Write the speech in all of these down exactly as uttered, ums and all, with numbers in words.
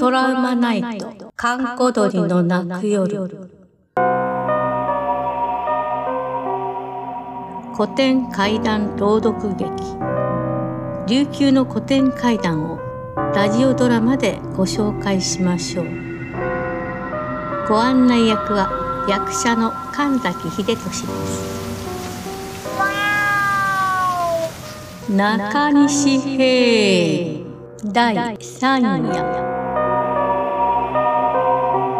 トラウマナイト、閑古鳥の泣く夜。古典怪談朗読劇、琉球の古典怪談をラジオドラマでご紹介しましょう。ご案内役は役者の神崎秀俊です。中西平だいさんや。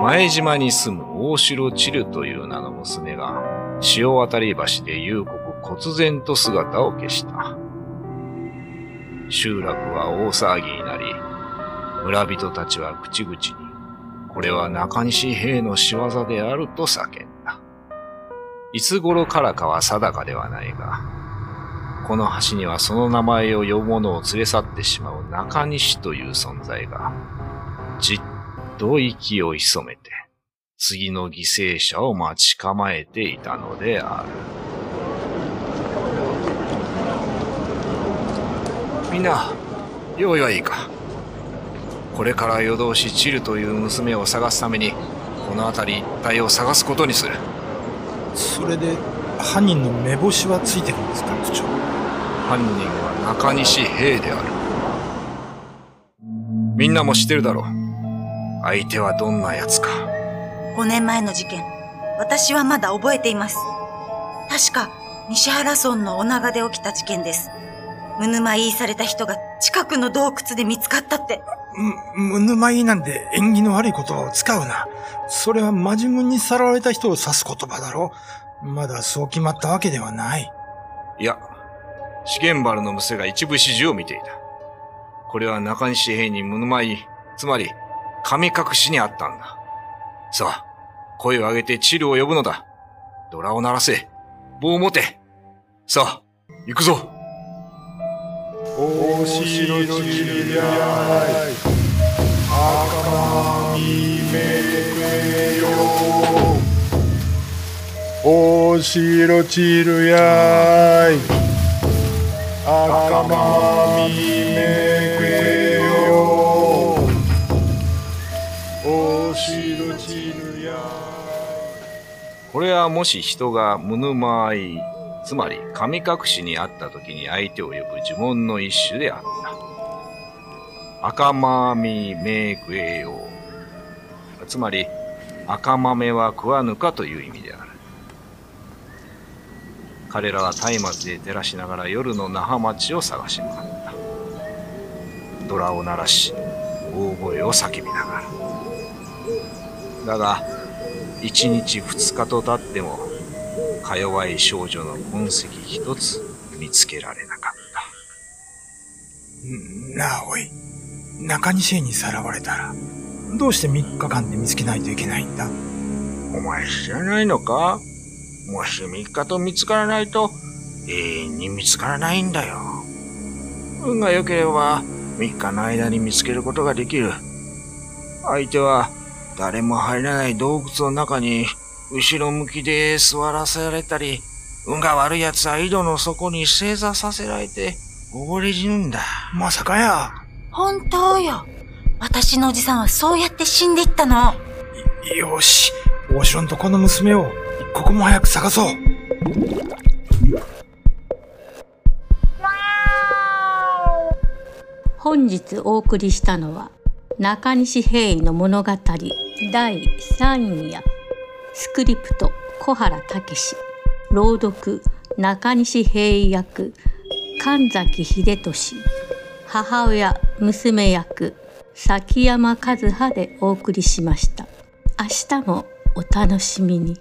前島に住む大城チルという名の娘が潮渡り橋で夕刻忽然と姿を消した。集落は大騒ぎになり、村人たちは口々に、これは中西兵の仕業であると叫んだ。いつ頃からかは定かではないが、この橋にはその名前を呼ぶ者を連れ去ってしまう中西という存在が、じっと息を潜めて、次の犠牲者を待ち構えていたのである。みんな、用意はいいか。これから夜通しチルという娘を探すために、この辺り一帯を探すことにする。それで、犯人の目星はついてるんですか、部長。犯人は中西兵である。みんなも知ってるだろう。相手はどんな奴か。ごねんまえの事件、私はまだ覚えています。確か、西原村の女川で起きた事件です。むぬま言いされた人が近くの洞窟で見つかったって。む、むぬま言いなんて縁起の悪い言葉を使うな。それはマジムにさらわれた人を指す言葉だろ。まだそう決まったわけではない。いや、資源丸の娘が一部始終を見ていた。これは中西兵にむぬま言い、つまり神隠しにあったんだ。さあ、声を上げてチルを呼ぶのだ。ドラを鳴らせ。棒を持て。さあ、行くぞ。大城チルやい、赤みめくれよ。大城チルやい、赤みめくれよ。大城チルやい。これはもし人がむぬまい、つまり神隠しにあった時に相手を呼ぶ呪文の一種であった。赤豆め食えよう。つまり赤豆は食わぬかという意味である。彼らは松明で照らしながら夜の那覇町を探し回った。ドラを鳴らし、大声を叫びながら。だが、一日二日と経っても、か弱い少女の痕跡一つ見つけられなかった。なあ、おい。中西兵にさらわれたら、どうしてみっかかんで見つけないといけないんだ？お前知らないのか？もしみっかと見つからないと、永遠に見つからないんだよ。運が良ければ、みっかの間に見つけることができる。相手は、誰も入らない洞窟の中に、後ろ向きで座らせられたり、運が悪い奴は井戸の底に正座させられて溺れ死ぬんだ。まさかや。本当よ。私のおじさんはそうやって死んでいったの。よし、大城んとこの娘を一刻も早く探そう。本日お送りしたのは、中西兵の物語だいさんや。スクリプト小原武史、朗読中西兵役神崎秀俊、母親娘役崎山和葉でお送りしました。明日もお楽しみに。